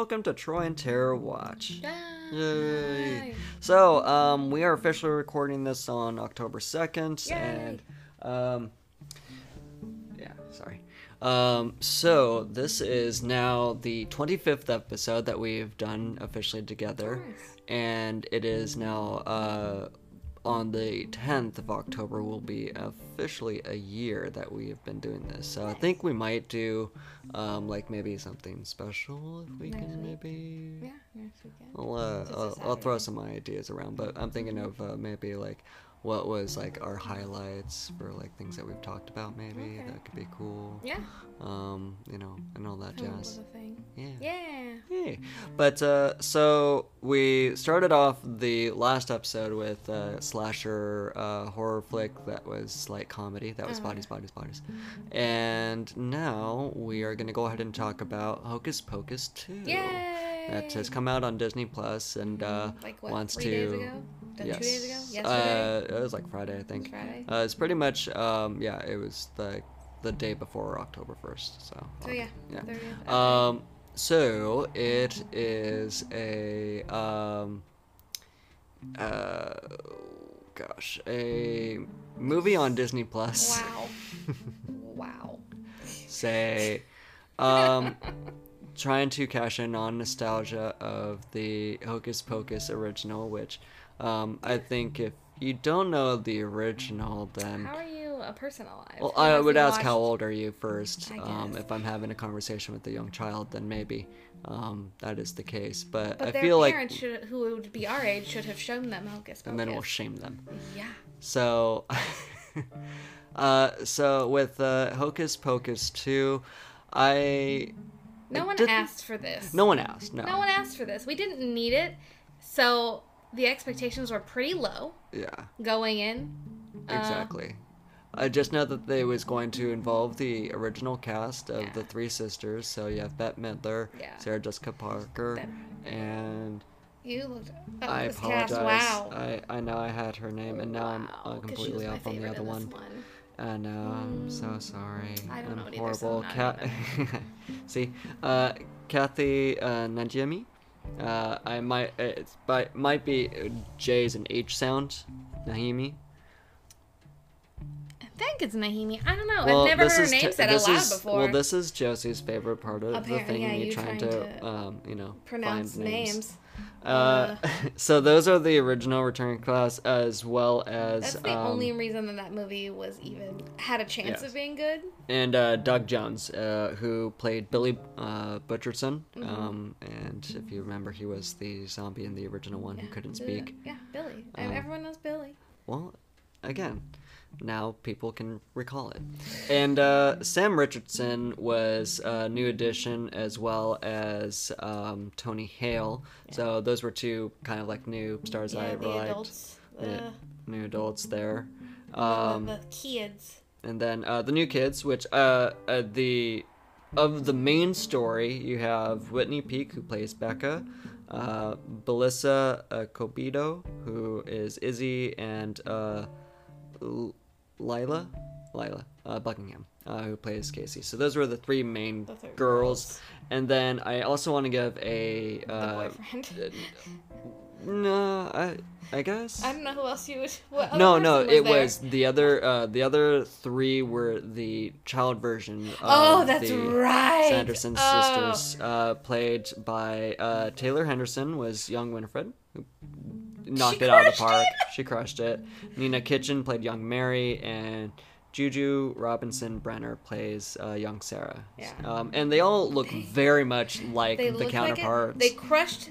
welcome to Troy and Tara Watch. Yay! So, we are officially recording this on October 2nd. Yay. And, yeah, sorry. So this is now the 25th episode that we've done officially together. Nice. And it is now, on the 10th of October will be officially a year that we have been doing this. So I think we might do, like maybe something special if we can maybe. Yeah, next weekend. I'll throw some ideas around, but I'm thinking of maybe like what was like our highlights for like things that we've talked about maybe that could be cool. Yeah. You know, and all that jazz. Yeah. But so we started off the last episode with a slasher horror flick that was like comedy. That was Bodies. And now we are going to go ahead and talk about Hocus Pocus 2. Yay! That has come out on Disney Plus and like what, wants 3 days to. Ago? Yes. 2 days ago? Yesterday? It was like Friday, I think. Friday. It's pretty much yeah. It was the day before October 1st. So yeah. 30th, okay. So it is a a movie on Disney Plus. Wow. Say, trying to cash in on nostalgia of the Hocus Pocus original, which I think if you don't know the original, then how are you a person alive? Well, I would ask how old are you first. If I'm having a conversation with a young child, then maybe that is the case. But I feel like their parents who would be our age should have shown them Hocus Pocus. And then it will shame them. Yeah. So, so with Hocus Pocus 2, No one asked for this. We didn't need it, so the expectations were pretty low. Yeah. Going in. Exactly. I just know that they was going to involve the original cast of the three sisters. So you have Bette Midler, Sarah Jessica Parker, and you looked up I this apologize. Cast. Wow. I know I had her name, and now I'm completely off on the other one. I know, I'm so sorry. I don't know either, horrible. See, Kathy Najimy. I might, it's by might be J's and H sound. Najimy. I think it's Najimy. I don't know. Well, I've never heard her name said out loud before. Well, this is Josie's favorite part of the thing. You trying to you know, pronounce find names. So those are the original returning class, as well as that's the only reason that movie was even had a chance of being good. And Doug Jones, who played Billy Butcherson, and if you remember, he was the zombie in the original one who couldn't speak. Yeah, Billy. Everyone knows Billy. Well, again, now people can recall it. And Sam Richardson was a new addition, as well as Tony Hale. Yeah. So those were two kind of like new stars I liked. New adults there. The kids. And then the new kids, which of the main story, you have Whitney Peak, who plays Becca. Belissa Copido, who is Izzy, and Lila Buckingham, who plays Casey. So those were the three main girls. And then I also want to give a boyfriend. No, I guess I don't know who else you would. What no, it was the other. The other three were the child version. That's right. Sanderson sisters, played by Taylor Henderson, was young Winifred, who knocked it out of the park. She crushed it. Nina Kitchen played young Mary, and Juju Robinson Brenner plays young Sarah. Yeah. And they all look very much like the counterparts. Like they crushed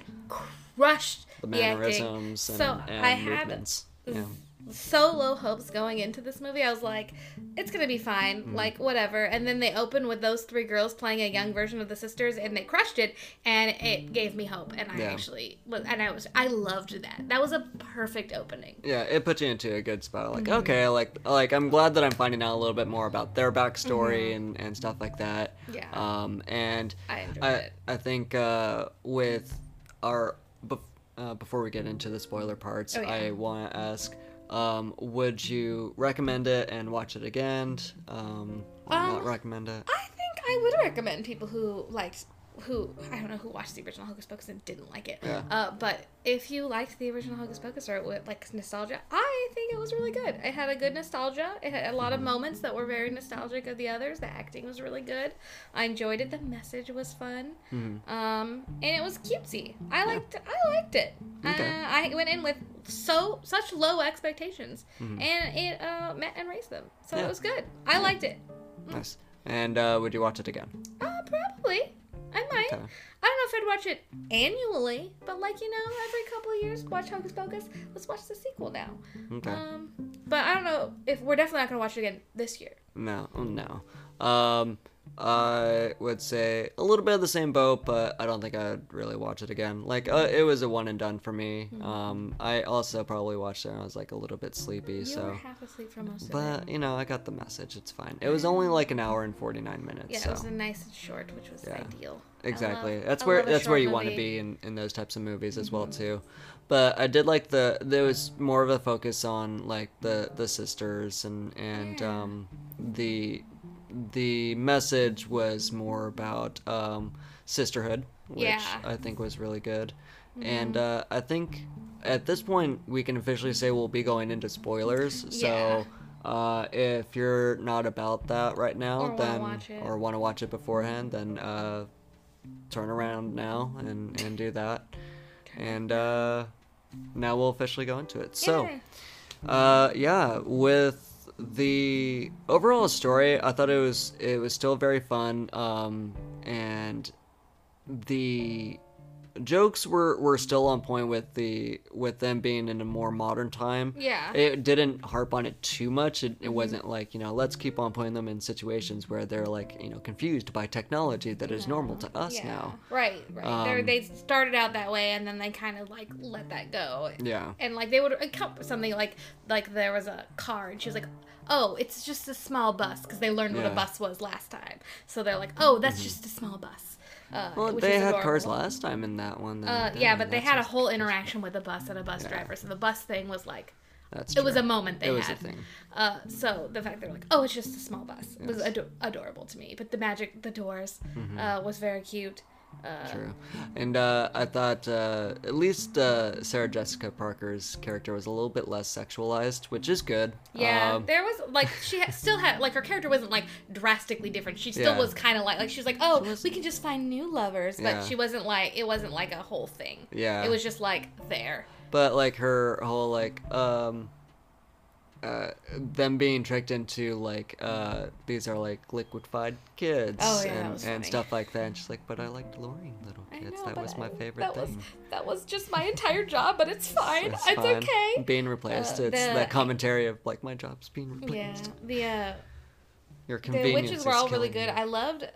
the mannerisms and movements. So low hopes going into this movie. I was like, it's gonna be fine, like whatever. And then they opened with those three girls playing a young version of the sisters, and they crushed it, and it gave me hope. And I I loved that. That was a perfect opening. Yeah, it put you into a good spot. Like okay, like I'm glad that I'm finding out a little bit more about their backstory and stuff like that. Yeah. And I enjoyed it. I think with our before we get into the spoiler parts, I want to ask, would you recommend it and watch it again? Not recommend it. I think I would recommend people who liked who I don't know who watched the original Hocus Pocus and didn't like it. Yeah. But if you liked the original Hocus Pocus or with like nostalgia, I think it was really good. It had a good nostalgia. It had a lot of moments that were very nostalgic of the others. The acting was really good. I enjoyed it. The message was fun. Mm-hmm. And it was cutesy. I liked it. Okay. I went in with such low expectations, and it met and raised them. So it was good. I liked it. Mm. Nice. And would you watch it again? Probably. I might. Okay. I don't know if I'd watch it annually, but every couple of years, watch Hocus Pocus. Let's watch the sequel now. Okay. But I don't know if we're definitely not gonna watch it again this year. No. I would say a little bit of the same boat, but I don't think I'd really watch it again. It was a one and done for me. Mm-hmm. I also probably watched it and I was a little bit sleepy. You were half asleep for most of it. But I got the message. It's fine. It was only an hour and 49 minutes. Yeah, so. It was a nice and short, which was ideal. Exactly. That's where you want to be in those types of movies as well too. But I did there was more of a focus on the sisters and the message was more about sisterhood, which I think was really good. Mm-hmm. And I think at this point we can officially say we'll be going into spoilers. Yeah. So if you're not about that right now, or want to watch it beforehand, then turn around now and do that. And now we'll officially go into it. So, with the overall story, I thought it was still very fun, and the jokes were still on point with them being in a more modern time. Yeah, it didn't harp on it too much. It wasn't let's keep on putting them in situations where they're confused by technology that is normal to us now. Right. They started out that way and then they kind of let that go. Yeah, and they would account something like there was a car and she was like, oh, it's just a small bus, because they learned what a bus was last time. So they're like, oh, that's just a small bus. They had adorable cars last time in that one. But they had a whole interaction with a bus and a bus driver, so the bus thing was was a moment they had. It was a thing. So the fact they're like, oh, it's just a small bus was adorable to me. But the magic, the doors, was very cute. True. And I thought at least Sarah Jessica Parker's character was a little bit less sexualized, which is good. Yeah, there was she still had her character wasn't drastically different. She still was kind of she was we can just find new lovers, but she wasn't it wasn't a whole thing. Yeah, it was just there. But her whole them being tricked into these are liquefied kids and stuff like that, and she's like, but I liked luring little kids. Know, that was my favorite thing. That was just my entire job, but it's fine. It's fine. Okay. Being replaced. It's that commentary of my job's being replaced. Yeah. The witches were all really good. I loved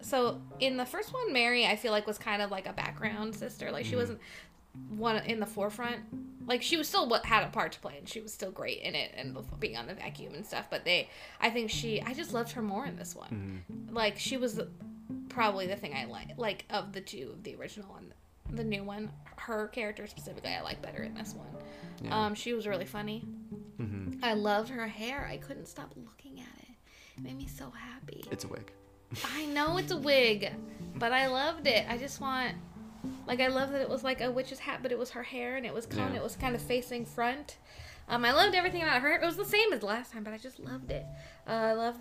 in the first one, Mary I feel was kind of a background sister. She wasn't one in the forefront. She was still had a part to play, and she was still great in it, and being on the vacuum and stuff. But I just loved her more in this one. Mm-hmm. She was probably the thing I of the two of the original one. The new one, her character specifically, I like better in this one. Yeah. She was really funny. Mm-hmm. I loved her hair. I couldn't stop looking at it. It made me so happy. It's a wig. I know it's a wig, but I loved it. I just want. I love that it was a witch's hat, but it was her hair, and it was cone. Yeah. It was kind of facing front. I loved everything about her. It was the same as last time, but I just loved it. I love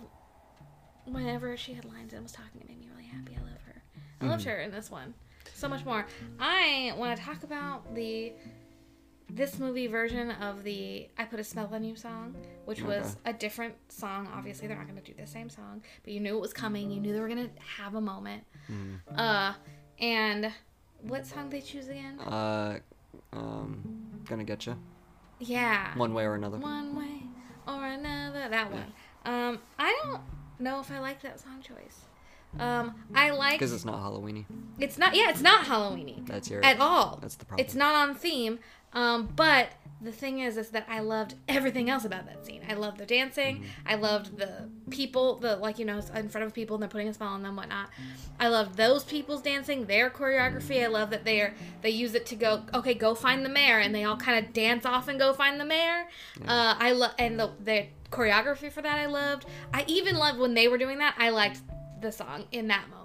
whenever she had lines and was talking. It made me really happy. I love her. I loved her in this one so much more. I want to talk about this movie version of the I Put a Spell on You song, which was a different song. Obviously, they're not going to do the same song, but you knew it was coming. You knew they were going to have a moment. Mm-hmm. And what song they choose again? Gonna Get You. Yeah. One Way or Another. One Way or Another. That one. I don't know if I like that song choice. Because it's not Halloweeny. It's not. Yeah, it's not Halloweeny. That's at all. That's the problem. It's not on theme. But the thing is that I loved everything else about that scene. I loved the dancing. Mm-hmm. I loved the people, in front of people and they're putting a spell on them, whatnot. I loved those people's dancing, their choreography. Mm-hmm. I love that they use it to go, okay, go find the mayor, and they all kind of dance off and go find the mayor. Mm-hmm. The choreography for that I loved. I even loved when they were doing that. I liked the song in that moment.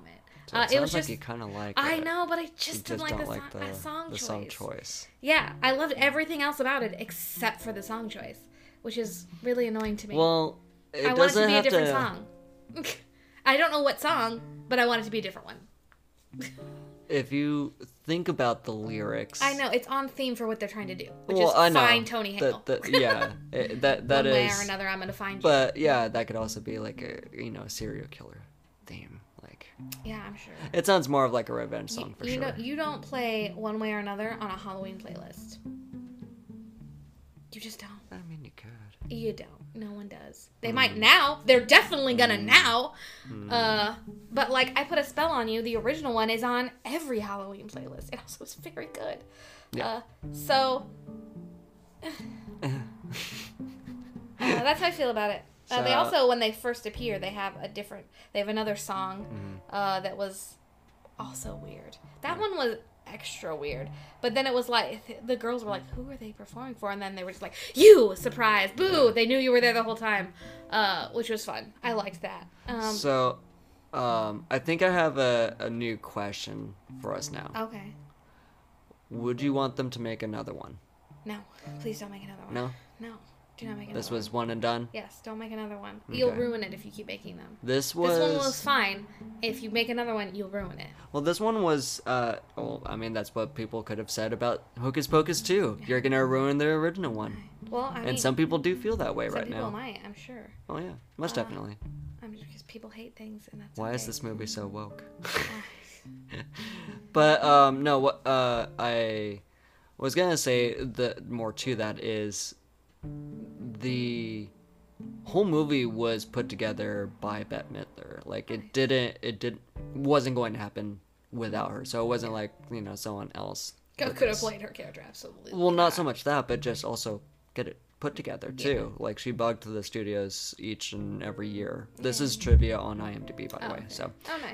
So it was just like you kind of like. I know, but I just didn't like the song choice. Yeah, I loved everything else about it except for the song choice, which is really annoying to me. Well, I want it to be a different song. I don't know what song, but I want it to be a different one. If you think about the lyrics, I know it's on theme for what they're trying to do, which is find Tony Hale. Yeah, that is. One way or another, I'm gonna find you. But yeah, that could also be like a serial killer theme, like. Yeah, I'm sure. It sounds more of like a revenge song for sure. You don't play One Way or Another on a Halloween playlist. You just don't. I mean, you could. You don't. No one does. They might now. They're definitely gonna now. But like, I Put a Spell on You, the original one, is on every Halloween playlist. It also is very good. Yeah. That's how I feel about it. They also, when they first appear, they have another song that was also weird. That one was extra weird, but then it was like the girls were like, who are they performing for? And then they were just like, you surprise, boo, they knew you were there the whole time, which was fun. I liked that. I think I have a new question for us now. Okay. Would you want them to make another one? No, please don't make another one. No, do not make another this one. Was one and done? Yes, don't make another one. Okay. You'll ruin it if you keep making them. This one was fine. If you make another one, you'll ruin it. Well, this one was, that's what people could have said about Hocus Pocus 2. You're going to ruin the original one. Well, I mean... And some people do feel that way right now. Some people might, I'm sure. Oh, yeah. Most definitely. Because people hate things, and that's why is this movie so woke? But, I was going to say that more to that is... The whole movie was put together by Bette Midler. Like wasn't going to happen without her. So it wasn't like, someone else could have played her character absolutely. Well, not so much that, but just also get it put together too. Yeah. Like she bugged the studios each and every year. This is trivia on IMDb, by the way. Okay. So,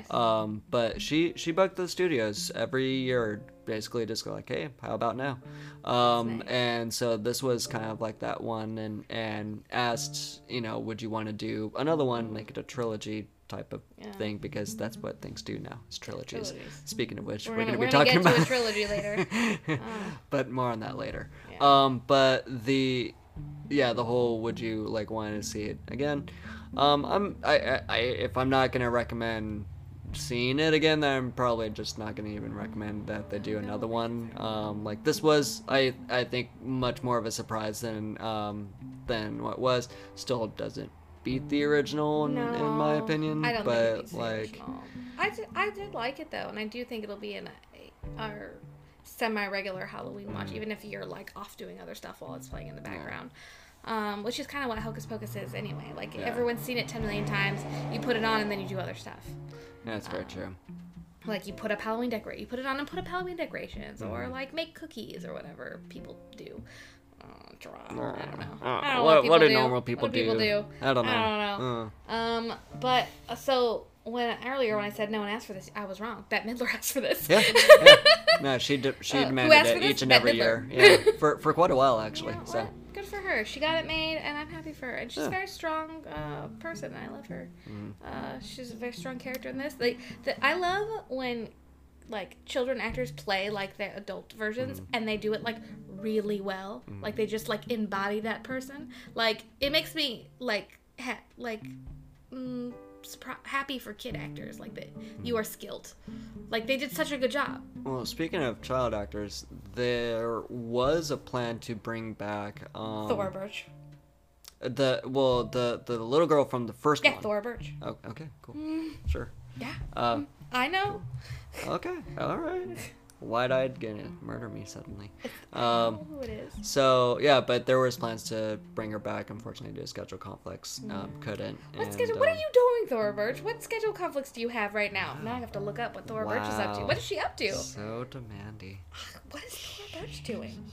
nice. But she bugged the studios every year, basically just go like, hey, how about now? Nice. And so this was kind of like that one, and asked, would you want to do another one, like a trilogy type of thing, because that's what things do now, is trilogies. Speaking of which, we're going to be talking about a trilogy later, but more on that later. Yeah. The whole would you like want to see it again? If I'm not gonna recommend seeing it again, then I'm probably just not gonna even recommend that they do another one. Like this was, I think, much more of a surprise than what was. Still doesn't beat the original in my opinion. I don't think it beats the original. I did like it though, and I do think it'll be in our semi-regular Halloween watch, even if you're like off doing other stuff while it's playing in the background, which is kind of what Hocus Pocus is anyway. Like everyone's seen it 10 million times. You put it on and then you do other stuff. Yeah, that's very true. Like you put up Halloween decorations. You put it on and put up Halloween decorations, or like make cookies or whatever people do. Draw. I don't know. What do normal people do? I don't know. When earlier when I said no one asked for this, I was wrong. Bette Midler asked for this. Yeah. No, she demanded it each and every year. Yeah, for quite a while actually. Good for her. She got it made, and I'm happy for her. And she's a very strong person. And I love her. She's a very strong character in this. I love when children actors play like their adult versions, and they do it really well. Like they just embody that person. Like it makes me happy for kid actors that you are skilled. They did such a good job. Well, speaking of child actors, there was a plan to bring back Thora Birch, the little girl from the first one. Thora Birch. Oh, okay, cool. Sure. Yeah. I know. Okay. All right. Wide-eyed gonna murder me suddenly. I don't know who it is. So yeah, but there was plans to bring her back. Unfortunately, due to schedule conflicts, couldn't. What are you doing, Thora Birch? What schedule conflicts do you have right now? Now I have to look up what Thora Birch is up to. What is she up to? So demanding. What is Thora Birch doing?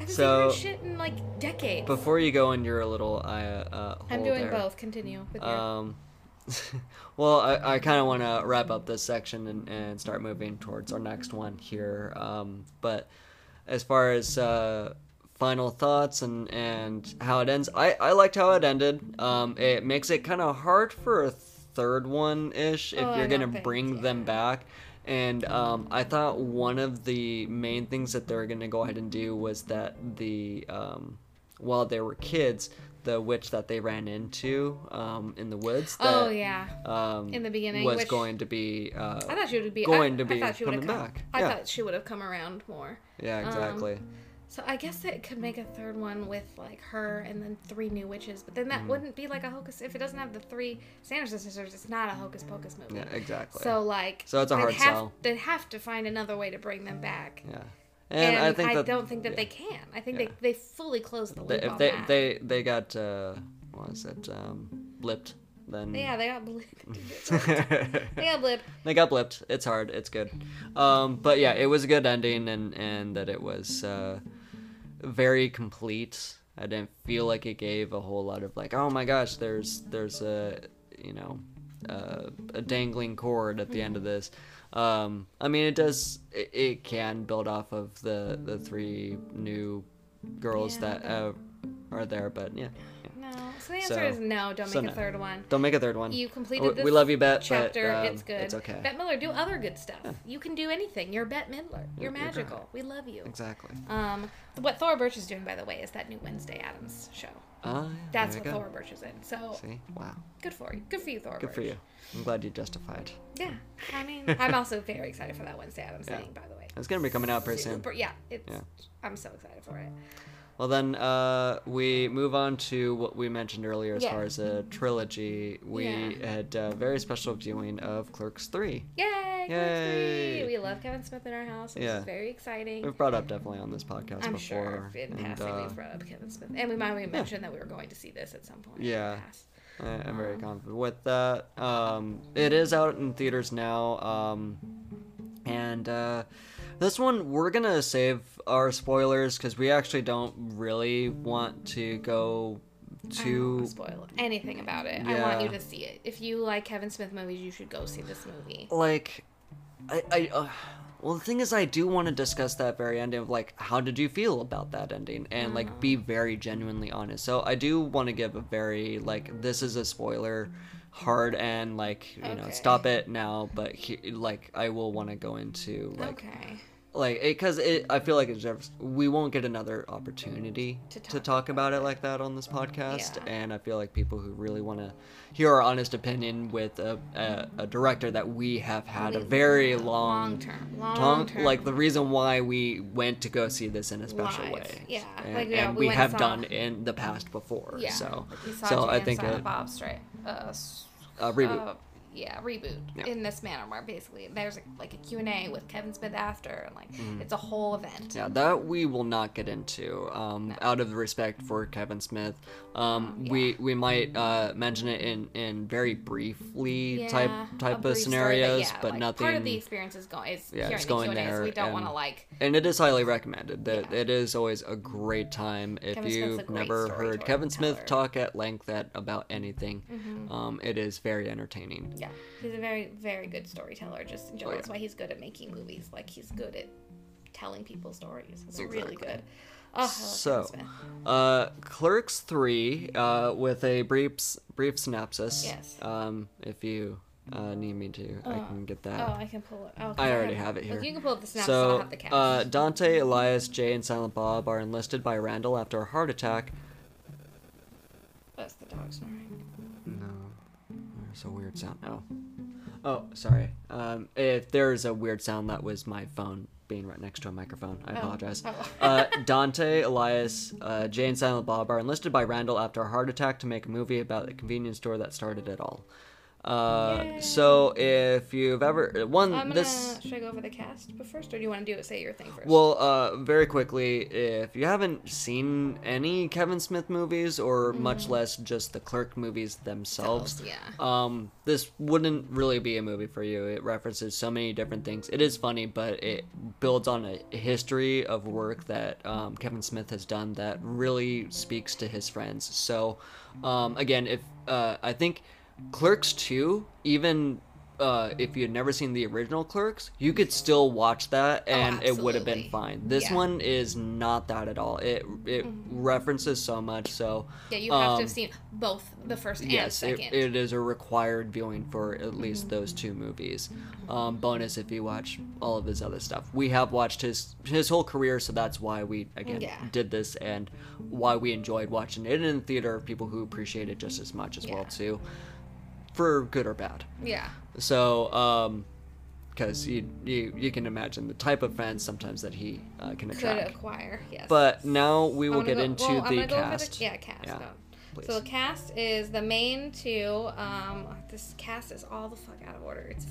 I haven't seen her shit in decades. Before you go in your little I'm doing both. Continue with your... Well, I kind of want to wrap up this section and start moving towards our next one here. But as far as final thoughts and how it ends, I liked how it ended. It makes it kind of hard for a third one-ish if you're going to bring them back. And I thought one of the main things that they were going to go ahead and do was that the while they were kids, the witch that they ran into in the woods that, in the beginning was going to be I thought she would be going to be coming back. I thought she would have come around more. Yeah, exactly. So I guess it could make a third one with like her and then three new witches, but then that wouldn't be like a Hocus. If it doesn't have the three Sanderson sisters, it's not a Hocus Pocus movie. Yeah, exactly. So like, so it's a hard sell. They'd have to find another way to bring them back. Yeah, and I think don't think that they can. I think they fully closed the loop. If they got what was it blipped then? Yeah, they got blipped. They got blipped. It's hard. It's good. But yeah, it was a good ending, and that it was. Very complete. I didn't feel like it gave a whole lot of like, oh my gosh, there's a a dangling cord at the end of this. I mean, it does. It can build off of the three new girls that are there, but No. So the answer is no. Don't make a third one. Don't make a third one. You completed this. We love you, Bette. Chapter. But, it's good. It's okay. Bette Midler, do other good stuff. Yeah. You can do anything. You're Bette Midler. You're magical. We love you. Exactly. What Thora Birch is doing, by the way, is that new Wednesday Addams show. That's what Thora Birch is in. So. See? Wow. Good for you. Good for you, Thora Birch. Good for you. I'm glad you justified. Yeah. I mean, I'm also very excited for that Wednesday Addams thing, by the way. It's going to be coming out pretty soon. Yeah. I'm so excited for it. Well, then we move on to what we mentioned earlier as far as a trilogy. We had a very special viewing of Clerks 3. Yay! Clerks 3! We love Kevin Smith in our house, which is very exciting. We've brought up definitely on this podcast before. I'm sure in passing we've brought up Kevin Smith. And we might have mentioned that we were going to see this at some point in the past. I'm very confident with that. It is out in theaters now. This one, we're going to save our spoilers because we actually don't really want to go to spoil anything about it. Yeah. I want you to see it. If you like Kevin Smith movies, you should go see this movie. Like, well, the thing is, I do want to discuss that very ending of, like, how did you feel about that ending? And, like, be very genuinely honest. So I do want to give a very, like, this is a spoiler hard and, like, you know, stop it now. But, like, I will want to go into, like... Okay. Like, because I feel like we won't get another opportunity to talk about it like that on this podcast, and I feel like people who really want to hear our honest opinion with a director that we have had a very long term, like the reason why we went to go see this in a special way, and we have done in the past before, so I think Bob's right, reboot. Reboot in this manner where basically there's like a Q&A with Kevin Smith after and like it's a whole event that we will not get into out of respect for Kevin Smith. We might mention it in very briefly type of scenarios story, but like nothing part of the experience is going Q&As, there. We don't want to like, and it is highly recommended that it is always a great time if Kevin you've never heard Kevin Smith talk at length about anything. It is very entertaining. Yeah, he's a very, very good storyteller, just in general. That's why he's good at making movies. Like, he's good at telling people stories. It's really good. Oh, so, Clerks 3, with a brief synopsis. Yes. If you need me to, I can get that. Oh, I can pull it. Okay, I already have it here. Look, you can pull up the synopsis, I'll have the cast. Dante, Elias, Jay, and Silent Bob are enlisted by Randall after a heart attack. That's the dog snoring. There's a weird sound. Oh, sorry. If there's a weird sound, that was my phone being right next to a microphone. I apologize. Dante, Elias, Jay, and Silent Bob are enlisted by Randall after a heart attack to make a movie about the convenience store that started it all. So if you've ever should I go over the cast first, or do you want to say your thing first? Well, very quickly, if you haven't seen any Kevin Smith movies, or much less just the Clerk movies themselves, this wouldn't really be a movie for you. It references so many different things. It is funny, but it builds on a history of work that Kevin Smith has done that really speaks to his friends. So, again, if I think Clerks 2, even if you'd never seen the original Clerks, you could still watch that and it would have been fine. This one is not that at all. It references so much, so yeah, you have to have seen both the first and second. It is a required viewing for at least those two movies. Bonus if you watch all of his other stuff. We have watched his whole career, so that's why we did this and why we enjoyed watching it in the theater. People who appreciate it just as much as well too. For good or bad. Yeah. So, because you can imagine the type of fans sometimes that he can attract. Could acquire, yes. But now we will get into the cast. Cast. Yeah. So the cast is the main two. This cast is all the fuck out of order. It's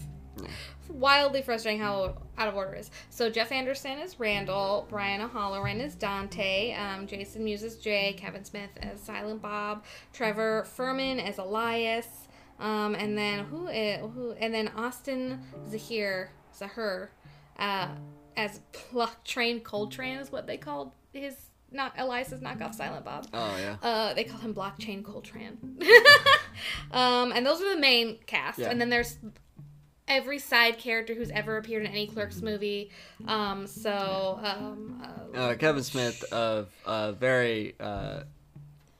wildly frustrating how out of order it is. So Jeff Anderson is Randall, Brian O'Halloran is Dante, Jason Mewes is Jay, Kevin Smith as Silent Bob, Trevor Furman as Elias. And then and then Austin Zahir, as Pluck Train Coltrane is what they called his, not Elias's knockoff Silent Bob. Oh yeah. They call him Blockchain Coltrane. And those are the main cast. Yeah. And then there's every side character who's ever appeared in any Clerks movie. Kevin Smith of very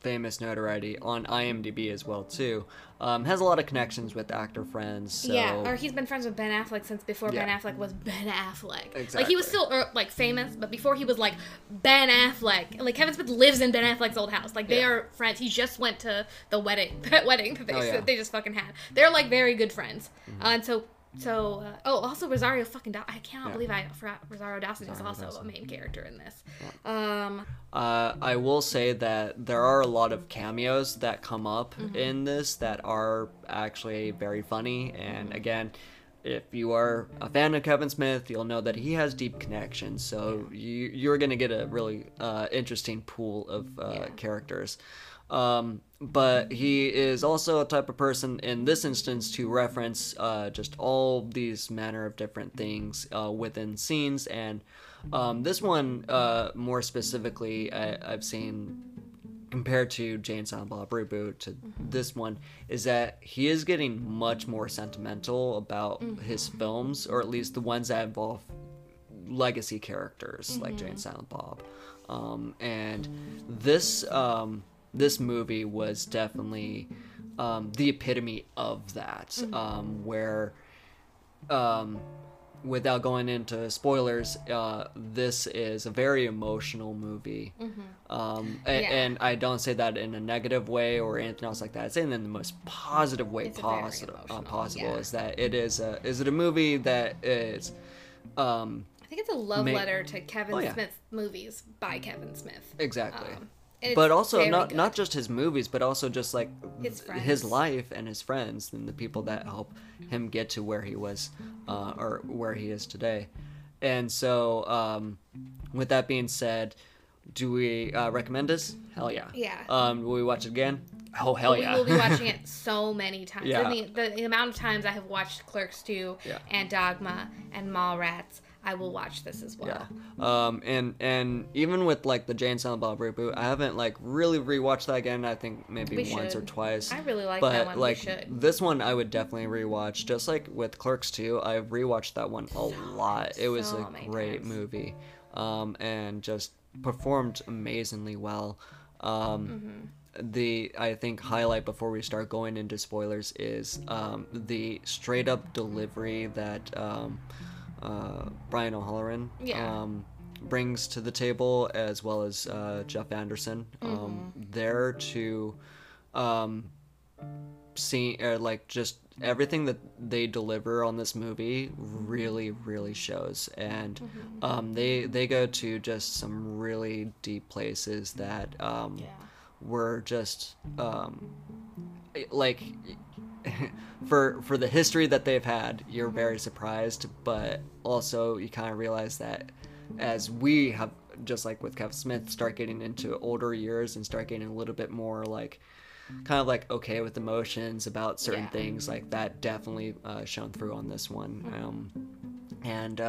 famous notoriety on IMDb as well too. Has a lot of connections with actor friends. So. Yeah, or he's been friends with Ben Affleck since before Ben Affleck was Ben Affleck. Exactly. Like he was still famous, but before he was Ben Affleck. Like Kevin Smith lives in Ben Affleck's old house. Like they are friends. He just went to the wedding that they just fucking had. They're very good friends. Mm-hmm. Also Rosario fucking Dawson. I cannot believe I forgot Rosario Dawson is also a main character in this. Yeah. I will say that there are a lot of cameos that come up in this that are actually very funny. And again, if you are a fan of Kevin Smith, you'll know that he has deep connections. So you're going to get a really interesting pool of characters. But he is also a type of person in this instance to reference just all these manner of different things within scenes, and this one more specifically I've seen compared to Jay and Silent Bob Reboot to this one is that he is getting much more sentimental about his films, or at least the ones that involve legacy characters like Jay and Silent Bob, and this this movie was definitely the epitome of that, where, without going into spoilers, this is a very emotional movie. And I don't say that in a negative way or anything else like that. I say it in the most positive way possible. Is that it is a movie that is... I think it's a love letter to Kevin Smith's movies by Kevin Smith. Exactly. But also not just his movies, but also just his life and his friends and the people that help him get to where he was or where he is today. And so with that being said, do we recommend this? Hell yeah. Yeah. Will we watch it again? Oh, hell yeah. We will be watching it so many times. Yeah. I mean, the amount of times I have watched Clerks 2 and Dogma and Mallrats, I will watch this as well. Yeah. And even with the Jay and Silent Bob Reboot, I haven't really rewatched that again. I think maybe once or twice. I really like that one. But this one I would definitely rewatch. Just like with Clerks 2, I've rewatched that one a lot. It was a great movie. And just performed amazingly well. The I think highlight before we start going into spoilers is the straight up delivery that Brian O'Halloran brings to the table, as well as Jeff Anderson there to see just everything that they deliver on this movie really shows, and they go to just some really deep places that were just for the history that they've had, you're very surprised, but also you kind of realize that as we have, just like with Kevin Smith, start getting into older years and start getting a little bit more okay with emotions about certain things, that definitely shone through on this one. And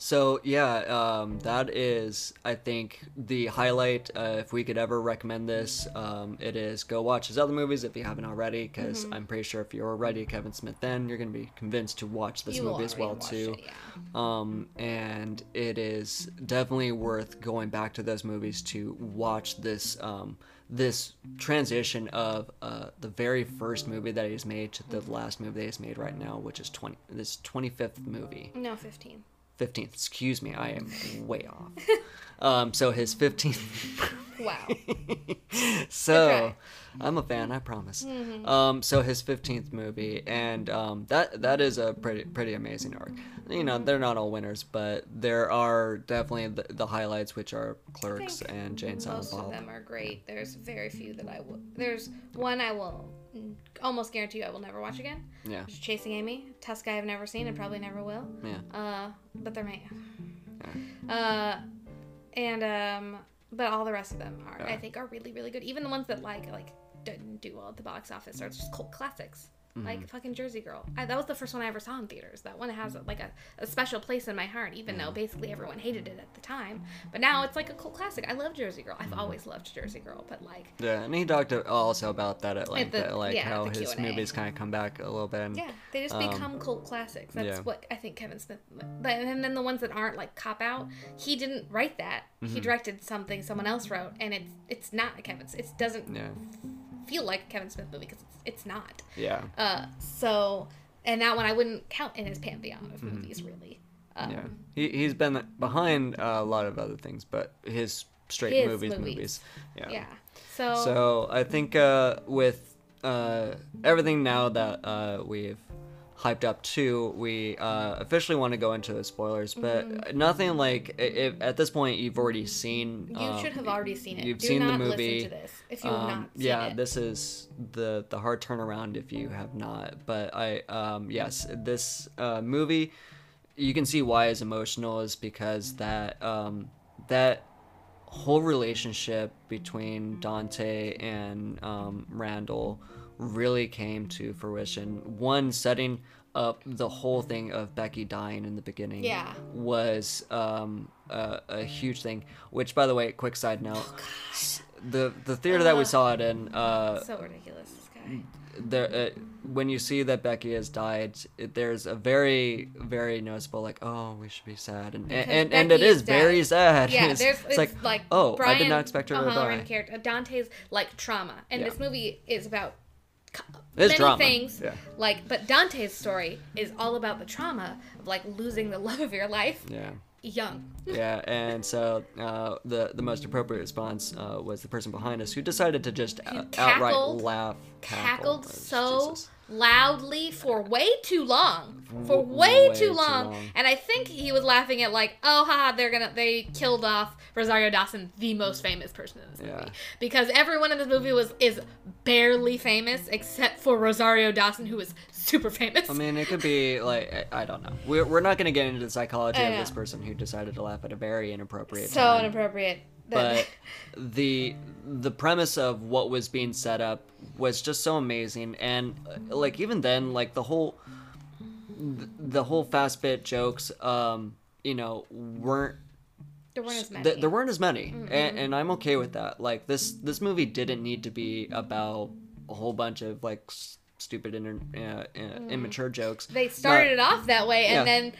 So yeah, that is, I think, the highlight. If we could ever recommend this, it is go watch his other movies if you haven't already, because I'm pretty sure if you're already a Kevin Smith fan, you're going to be convinced to watch this movie as well too. It, yeah. And it is definitely worth going back to those movies to watch this this transition of the very first movie that he's made to the last movie that he's made right now, which is this 25th movie. No, 15th. 15th, excuse me, I am way off. So his 15th. Wow. So I'm a fan, I promise. So his 15th movie, and that is a pretty amazing arc. You know, they're not all winners, but there are definitely the highlights, which are Clerks and Jane Silent Bob. Most of them are great. There's very few that I will. There's one I will almost guarantee you I will never watch again. Yeah. Chasing Amy, Tusk I have never seen and probably never will. Yeah. But they're my. Yeah. But all the rest of them are, I think, are really, really good. Even the ones that like didn't do well at the box office are just cult classics, like fucking Jersey Girl. That was the first one I ever saw in theaters. That one has a special place in my heart, even though basically everyone hated it at the time. But now it's like a cult classic. I love Jersey Girl. I've always loved Jersey Girl, but like yeah, and he talked also about that at length, how his Q&A. Movies kind of come back a little bit. And, yeah, they just become cult classics. That's what I think Kevin Smith. And then the ones that aren't like Cop Out, he didn't write that. Mm-hmm. He directed something someone else wrote, and it's not a Kevin. It doesn't. Yeah. Feel like a Kevin Smith movie because it's not. Yeah. So, and that one I wouldn't count in his pantheon of movies, really. Yeah. He's been behind a lot of other things, but his movies. Yeah. Yeah. So I think with everything now that we've hyped up to, we officially want to go into the spoilers, but nothing like if at this point you've already seen. You should have already seen it. You've seen the movie. Listen to this if you've not seen it. Yeah, this is the hard turnaround if you have not. But I yes, this movie, you can see why is emotional is because that whole relationship between Dante and Randall really came to fruition. One, setting up the whole thing of Becky dying in the beginning was a huge thing, which, by the way, quick side note, the theater that we saw it in, so ridiculous, this guy. There, when you see that Becky has died, there's a very, very noticeable like, oh, we should be sad, and it is very sad. Yeah, it's like oh, Brian, I did not expect her to die. Character, Dante's like trauma, and this movie is about many things, but Dante's story is all about the trauma of like losing the love of your life. Yeah. Young. Yeah, and so the most appropriate response was the person behind us who decided to just outright laugh. Cackled so loudly for way too long. For way too long. And I think he was laughing at like, oh, haha, they killed off Rosario Dawson, the most famous person in this movie. Because everyone in this movie is barely famous except for Rosario Dawson, who is super famous. I mean, it could be like, I don't know. We're not going to get into the psychology of this person who decided to laugh at a very inappropriate time. So inappropriate. But the premise of what was being set up was just so amazing, and like even then, like the whole fast bit jokes, you know, there weren't as many, and I'm okay with that. Like this movie didn't need to be about a whole bunch of like stupid immature jokes. They started off that way, and then.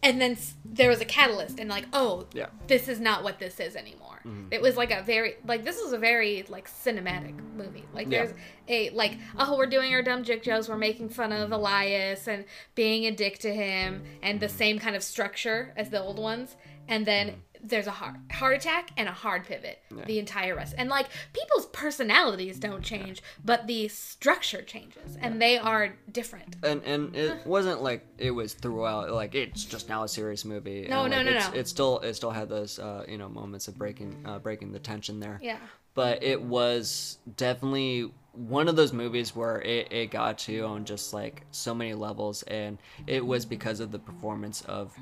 And then there was a catalyst, and like, oh, this is not what this is anymore. Mm-hmm. It was like a very, like, this was a very, like, cinematic movie. Like, there's a, like, oh, we're doing our dumb jig jokes, we're making fun of Elias and being a dick to him, and the same kind of structure as the old ones. And then there's a heart attack and a hard pivot the entire rest. And, like, people's personalities don't change, but the structure changes, and they are different. And it wasn't like it was throughout, like, it's just now a serious movie. No, and, like, no. It still had those, you know, moments of breaking the tension there. Yeah. But it was definitely one of those movies where it got to on just, like, so many levels, and it was because of the performance of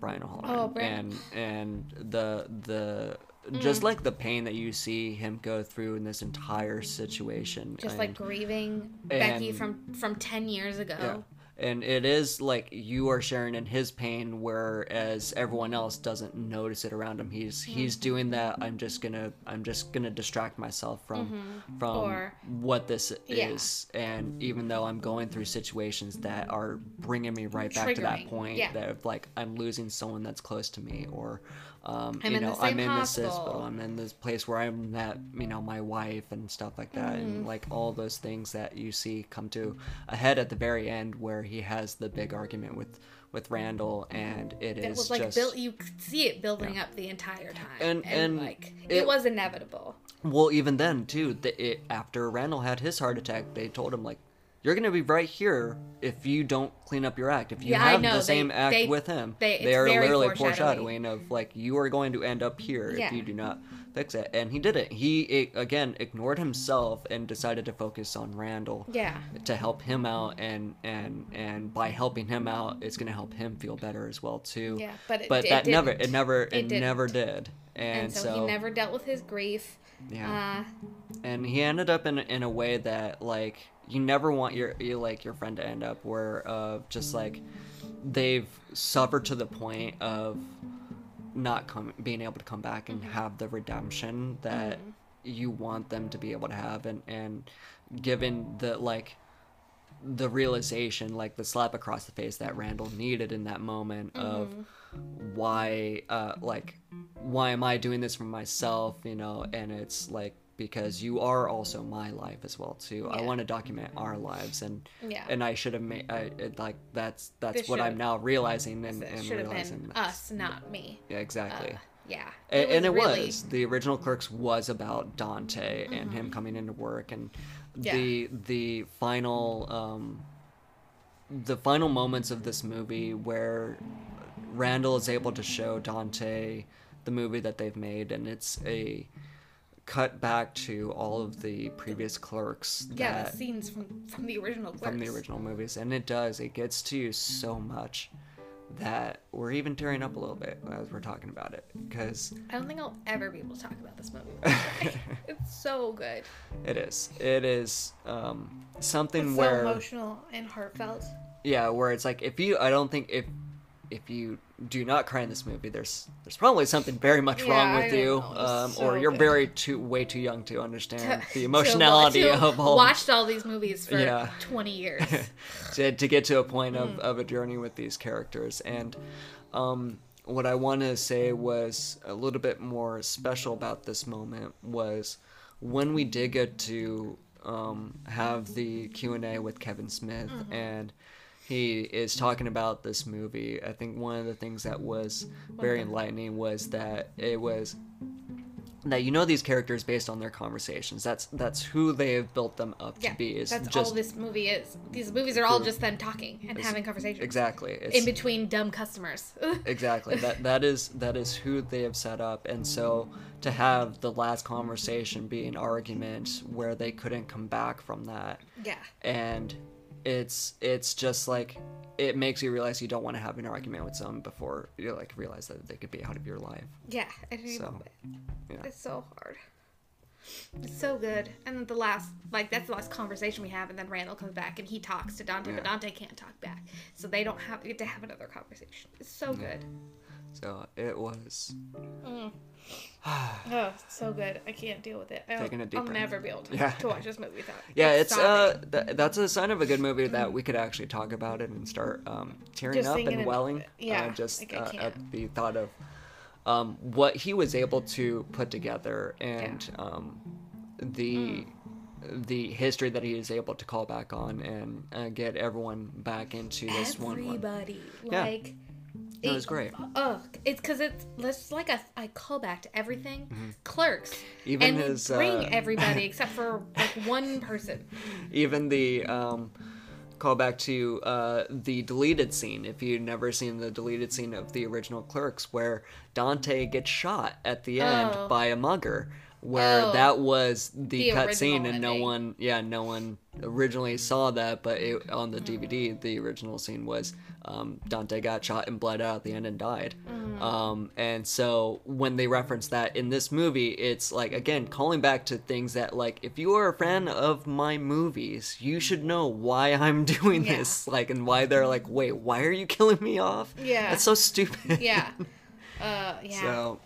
Brian O'Halloran. Oh, and the just like the pain that you see him go through in this entire situation, just like grieving Becky from 10 years ago. And it is like you are sharing in his pain, whereas everyone else doesn't notice it around him. He's doing that. I'm just gonna distract myself from what this is. And even though I'm going through situations that are bringing me right back to that point, that like I'm losing someone that's close to me, or I'm in this place where I'm at, my wife and stuff like that, and like all those things that you see come to a head at the very end where he has the big argument with Randall, and you could see it building up the entire time, and it was inevitable. Well, even then too, after Randall had his heart attack, they told him like, you're going to be right here if you don't clean up your act. If you have the same act with him, they are literally foreshadowing of like, you are going to end up here if you do not fix it. And he did it. He again ignored himself and decided to focus on Randall. Yeah. To help him out, and by helping him out, it's going to help him feel better as well too. Yeah, but it never did. And so he never dealt with his grief. Yeah. And he ended up in a way that like, you never want your friend to end up where just like they've suffered to the point of not being able to come back and have the redemption that you want them to be able to have, and given the like the realization, like the slap across the face that Randall needed in that moment of why am I doing this for myself, and it's like, because you are also my life as well too. Yeah. I want to document our lives, and I should have made that's what I'm now realizing, and should have been us, not me. Yeah, exactly. Yeah. It was the original Clerks was about Dante and him coming into work, and the final moments of this movie where Randall is able to show Dante the movie that they've made, and it's a cut back to all of the previous Clerks. Yeah, the scenes from the original Clerks. From the original movies. And it does. It gets to you so much that we're even tearing up a little bit as we're talking about it. Because I don't think I'll ever be able to talk about this movie. It's so good. It is. It is something it's where... so emotional and heartfelt. Yeah, where it's like, if you do not cry in this movie, there's probably something very much wrong with you, or you're way too young to understand the emotionality of all. Watched all these movies for 20 years to get to a point of a journey with these characters. And what I want to say was a little bit more special about this moment was when we did get to have the Q&A with Kevin Smith, and he is talking about this movie. I think one of the things that was very enlightening was that it was that these characters based on their conversations. That's who they have built them up to be. That's all this movie is. These movies are all just them talking and having conversations. Exactly. In between dumb customers. Exactly. That is who they have set up. And so to have the last conversation be an argument where they couldn't come back from that. Yeah. And it's just like, it makes you realize you don't want to have an argument with someone before you like realize that they could be out of your life. Yeah, I didn't It's so hard. It's so good. And that's the last conversation we have, and then Randall comes back and he talks to Dante, but Dante can't talk back, so they don't get to have another conversation. It's so good. So it was. Oh, so good. I can't deal with it. I'll never be able to watch this movie without that's a sign of a good movie that we could actually talk about it and start tearing up and welling at the thought of what he was able to put together, and the history that he is able to call back on and get everyone back into this. Everybody. It was great. It's because it's like a callback to everything. Mm-hmm. Clerks. Even his bring everybody except for like one person. Even the callback to the deleted scene. If you've never seen the deleted scene of the original Clerks, where Dante gets shot at the end by a mugger. where that was the cut scene, and no one originally saw that, but it, on the DVD, the original scene was Dante got shot and bled out at the end and died. And so when they reference that in this movie, it's like, again, calling back to things that, like, if you are a fan of my movies, you should know why I'm doing this, like, and why they're like, wait, why are you killing me off? Yeah. That's so stupid. Yeah. So,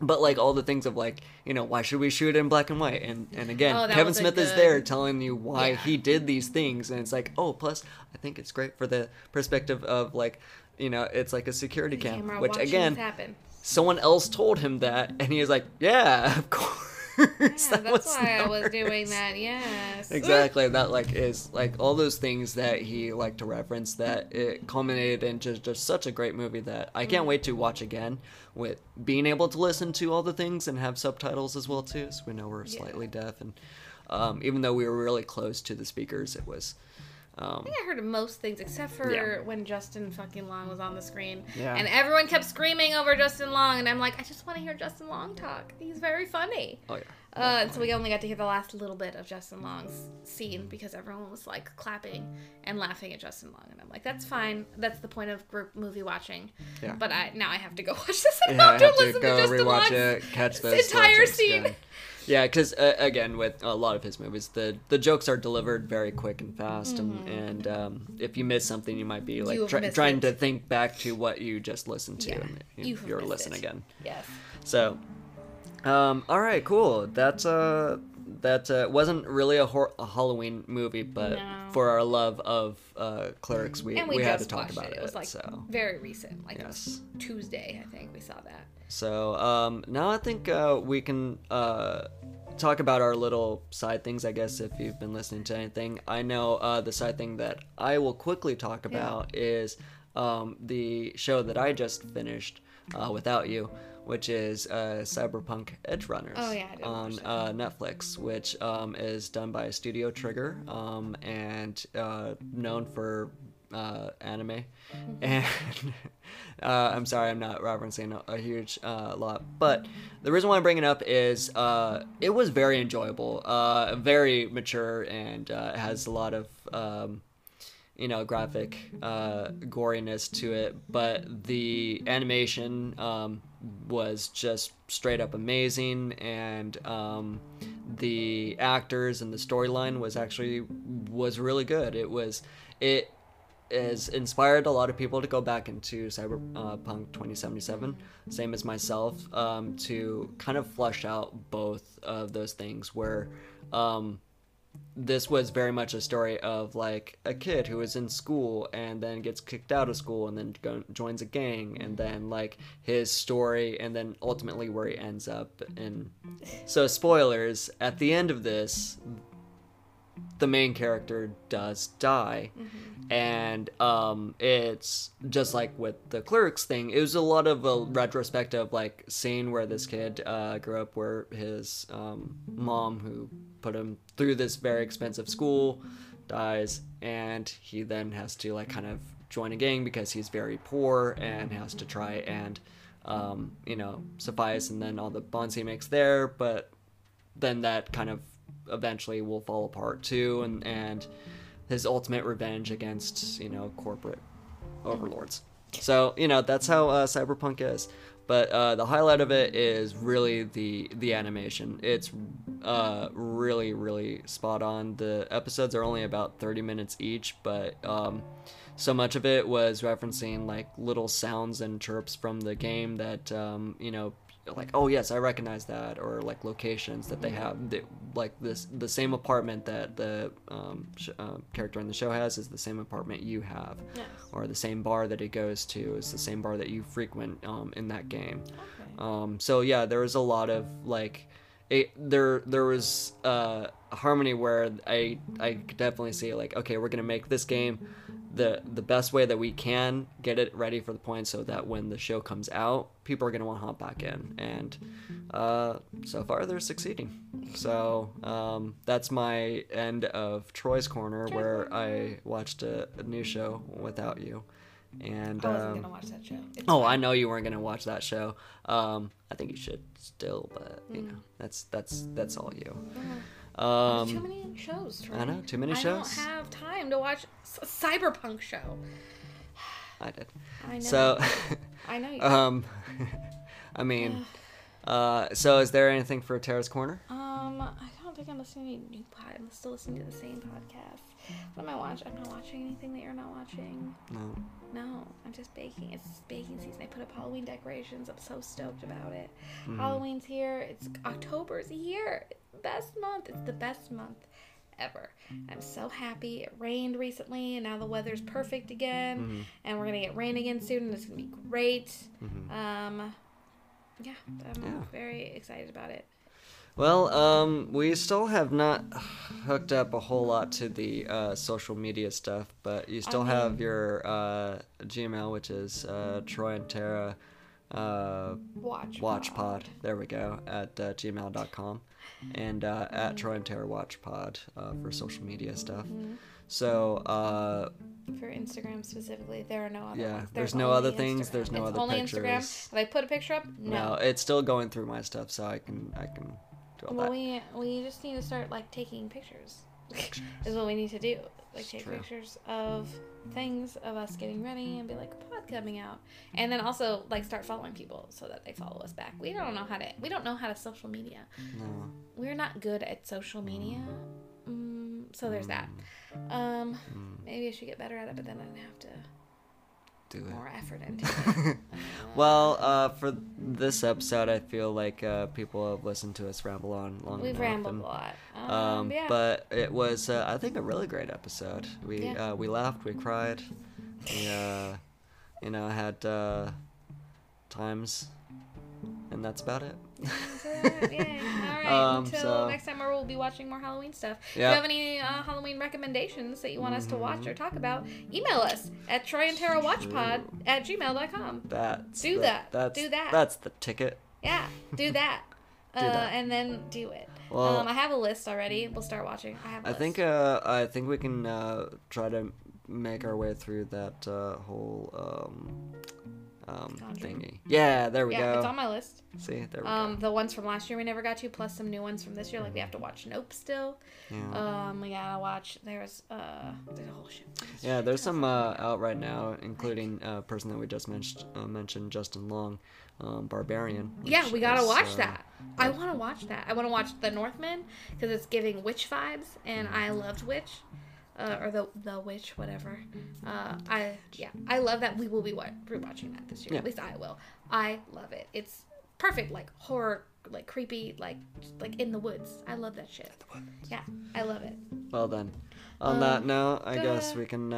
but like all the things of like, you know, why should we shoot in black and white? And again, Kevin Smith is there telling you why he did these things. And it's like, oh, plus I think it's great for the perspective of like, you know, it's like a security camera, which again, someone else told him that. And he was like, yeah, of course. Yeah, that's why I was doing that. Yes, exactly. That like is like all those things that he liked to reference, that it culminated in just such a great movie that I can't wait to watch again, with being able to listen to all the things and have subtitles as well too. So we know we're slightly deaf, and even though we were really close to the speakers, it was. I think I heard most things except for when Justin fucking Long was on the screen. Yeah. And everyone kept screaming over Justin Long, and I'm like, I just want to hear Justin Long talk. He's very funny. Oh, yeah. And so we only got to hear the last little bit of Justin Long's scene because everyone was, like, clapping and laughing at Justin Long. And I'm like, that's fine. That's the point of group movie watching. Yeah. But now I have to go watch this and I have to listen to Justin Long's entire scene. Yeah, because, again, with a lot of his movies, the jokes are delivered very quick and fast, and if you miss something, you might be like trying to think back to what you just listened to, and you're listening again. Yes. So, all right, cool. That wasn't really a Halloween movie, but for our love of Clerks, we had to talk about it. It was like very recent, like Tuesday, I think we saw that. So now I think we can talk about our little side things, I guess, if you've been listening to anything. I know the side thing that I will quickly talk about is the show that I just finished without you, which is Cyberpunk Edgerunners on Netflix, which is done by Studio Trigger and known for anime. And I'm sorry, I'm not referencing a huge lot, but the reason why I'm bringing it up is it was very enjoyable, very mature, and has a lot of graphic goriness to it, but the animation was just straight up amazing, and the actors and the storyline was really good. It has inspired a lot of people to go back into Cyberpunk 2077, same as myself, to kind of flesh out both of those things, where this was very much a story of like a kid who is in school and then gets kicked out of school and then joins a gang, and then like his story, and then ultimately where he ends up. And so, spoilers, at the end of this, the main character does die. And it's just like with the Clerks thing, it was a lot of a retrospective, like seeing where this kid grew up, where his mom, who put him through this very expensive school, dies, and he then has to like kind of join a gang because he's very poor and has to try and suffice, and then all the bonds he makes there, but then that kind of eventually will fall apart too, and his ultimate revenge against corporate overlords. So that's how Cyberpunk is, but the highlight of it is really the animation. It's really, really spot on. The episodes are only about 30 minutes each, but so much of it was referencing like little sounds and chirps from the game that like, oh yes, I recognize that, or like locations that they have, like this, the same apartment that the character in the show has is the same apartment you have, or the same bar that he goes to is the same bar that you frequent in that game. So yeah, there was a lot of like, there was harmony where I could definitely see like, okay, we're gonna make this game the best way that we can, get it ready for the point so that when the show comes out, people are going to want to hop back in, and so far they're succeeding. So that's my end of Troy's Corner, where I watched a new show without you, And I wasn't gonna watch that show. It's fine. I know you weren't gonna watch that show. I think you should still, but you know, that's all you. There's too many shows. Right? I know, too many shows. I don't have time to watch a cyberpunk show. I did. I know. So, I know you. I mean, so is there anything for Tara's Corner? I don't think I'm listening to any new pod. I'm still listening to the same podcast. What am I watching? I'm not watching anything that you're not watching. No. No, I'm just baking. It's baking season. I put up Halloween decorations. I'm so stoked about it. Mm. Halloween's here. It's October's here. Best month. It's the best month ever. I'm so happy. It rained recently, and now the weather's perfect again. Mm-hmm. And we're gonna get rain again soon, and it's gonna be great. Mm-hmm. Yeah, I'm very excited about it. Well, we still have not hooked up a whole lot to the social media stuff, but you still have your Gmail, which is Troy and Tara Watchpod. There we go, at gmail.com, and at Troy and Tara Watchpod for social media stuff. Mm-hmm. So for Instagram specifically, there are no other ones. There's no other things. Instagram. There's no other pictures. Only Instagram. Did I put a picture up? No, it's still going through my stuff, so I can do all that. We just need to start like taking pictures. Is what we need to do. Like it's take true. Pictures of things of us getting ready and be like a pod coming out, and then also like start following people so that they follow us back. We don't know how to social media. No. We're not good at social media. So there's that. Maybe I should get better at it, but then I'd have to do it. More effort into it. Well, for this episode, I feel like people have listened to us ramble on long enough. We've rambled a lot. But it was, I think, a really great episode. We laughed, we cried, we had times, and that's about it. Alright, until next time, where we'll be watching more Halloween stuff. Yep. If you have any Halloween recommendations that you want us to watch or talk about, email us at troyandtarawatchpod@gmail.com. That's the ticket. Yeah, do that. And then do it. Well, I have a list already. We'll start watching. I think we can try to make our way through that whole thingy. Yeah, there we go. It's on my list. See, there we go. The ones from last year we never got to, plus some new ones from this year. Like we have to watch Nope still. Yeah. We gotta watch. There's a whole shit. Yeah, there's some out right now, including a person that we just mentioned, Justin Long, Barbarian. Yeah, we gotta watch that. I want to watch that. I want to watch The Northman because it's giving witch vibes, and I loved witch. Or the witch, whatever. I love that. We will be rewatching that this year. Yeah. At least I will. I love it. It's perfect, like horror, like creepy, like in the woods. I love that shit. Yeah, I love it. Well then, on that note, I guess we can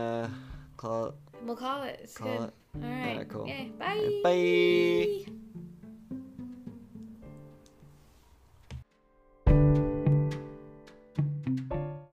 call it. We'll call it. It's good. All right. All right, cool. Yay. Bye. Bye.